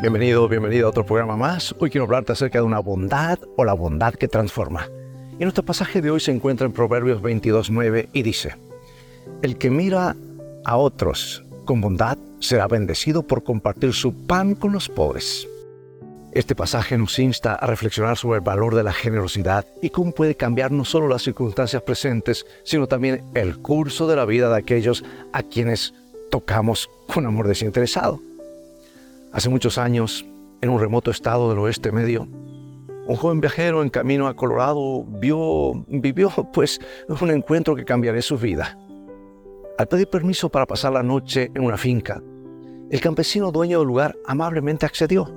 Bienvenido, bienvenido a otro programa más. Hoy quiero hablarte acerca de una bondad o la bondad que transforma. Y nuestro pasaje de hoy se encuentra en Proverbios 22:9 y dice: el que mira a otros con bondad será bendecido por compartir su pan con los pobres. Este pasaje nos insta a reflexionar sobre el valor de la generosidad y cómo puede cambiar no solo las circunstancias presentes, sino también el curso de la vida de aquellos a quienes tocamos con amor desinteresado. Hace muchos años, en un remoto estado del oeste medio, un joven viajero en camino a Colorado vivió un encuentro que cambiaría su vida. Al pedir permiso para pasar la noche en una finca, el campesino dueño del lugar amablemente accedió.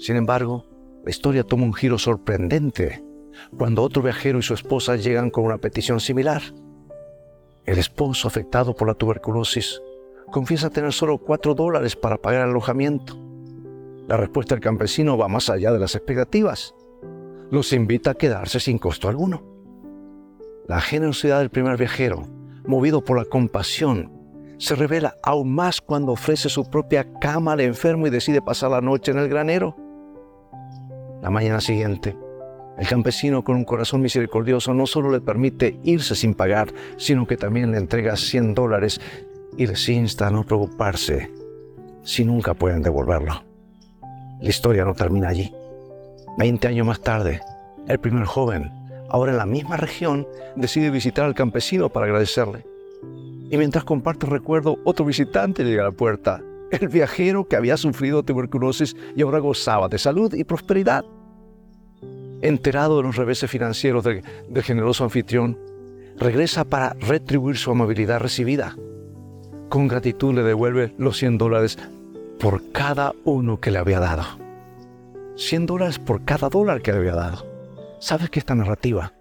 Sin embargo, la historia toma un giro sorprendente cuando otro viajero y su esposa llegan con una petición similar. El esposo, afectado por la tuberculosis, confiesa tener solo $4 para pagar el alojamiento. La respuesta del campesino va más allá de las expectativas. Los invita a quedarse sin costo alguno. La generosidad del primer viajero, movido por la compasión, se revela aún más cuando ofrece su propia cama al enfermo y decide pasar la noche en el granero. La mañana siguiente, el campesino, con un corazón misericordioso, no solo le permite irse sin pagar, sino que también le entrega $100 y les insta a no preocuparse si nunca pueden devolverlo. La historia no termina allí. 20 años más tarde, el primer joven, ahora en la misma región, decide visitar al campesino para agradecerle. Y mientras comparte el recuerdo, otro visitante llega a la puerta. El viajero que había sufrido tuberculosis y ahora gozaba de salud y prosperidad. Enterado de los reveses financieros del generoso anfitrión, regresa para retribuir su amabilidad recibida. Con gratitud le devuelve los $100 por cada uno que le había dado. $100 por cada dólar que le había dado. Sabes que esta narrativa,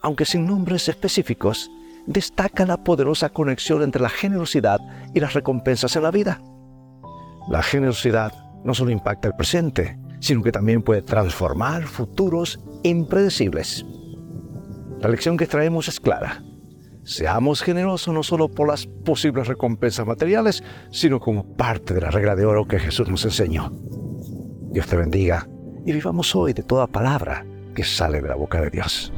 aunque sin nombres específicos, destaca la poderosa conexión entre la generosidad y las recompensas en la vida. La generosidad no solo impacta el presente, sino que también puede transformar futuros impredecibles. La lección que traemos es clara. Seamos generosos no solo por las posibles recompensas materiales, sino como parte de la regla de oro que Jesús nos enseñó. Dios te bendiga y vivamos hoy de toda palabra que sale de la boca de Dios.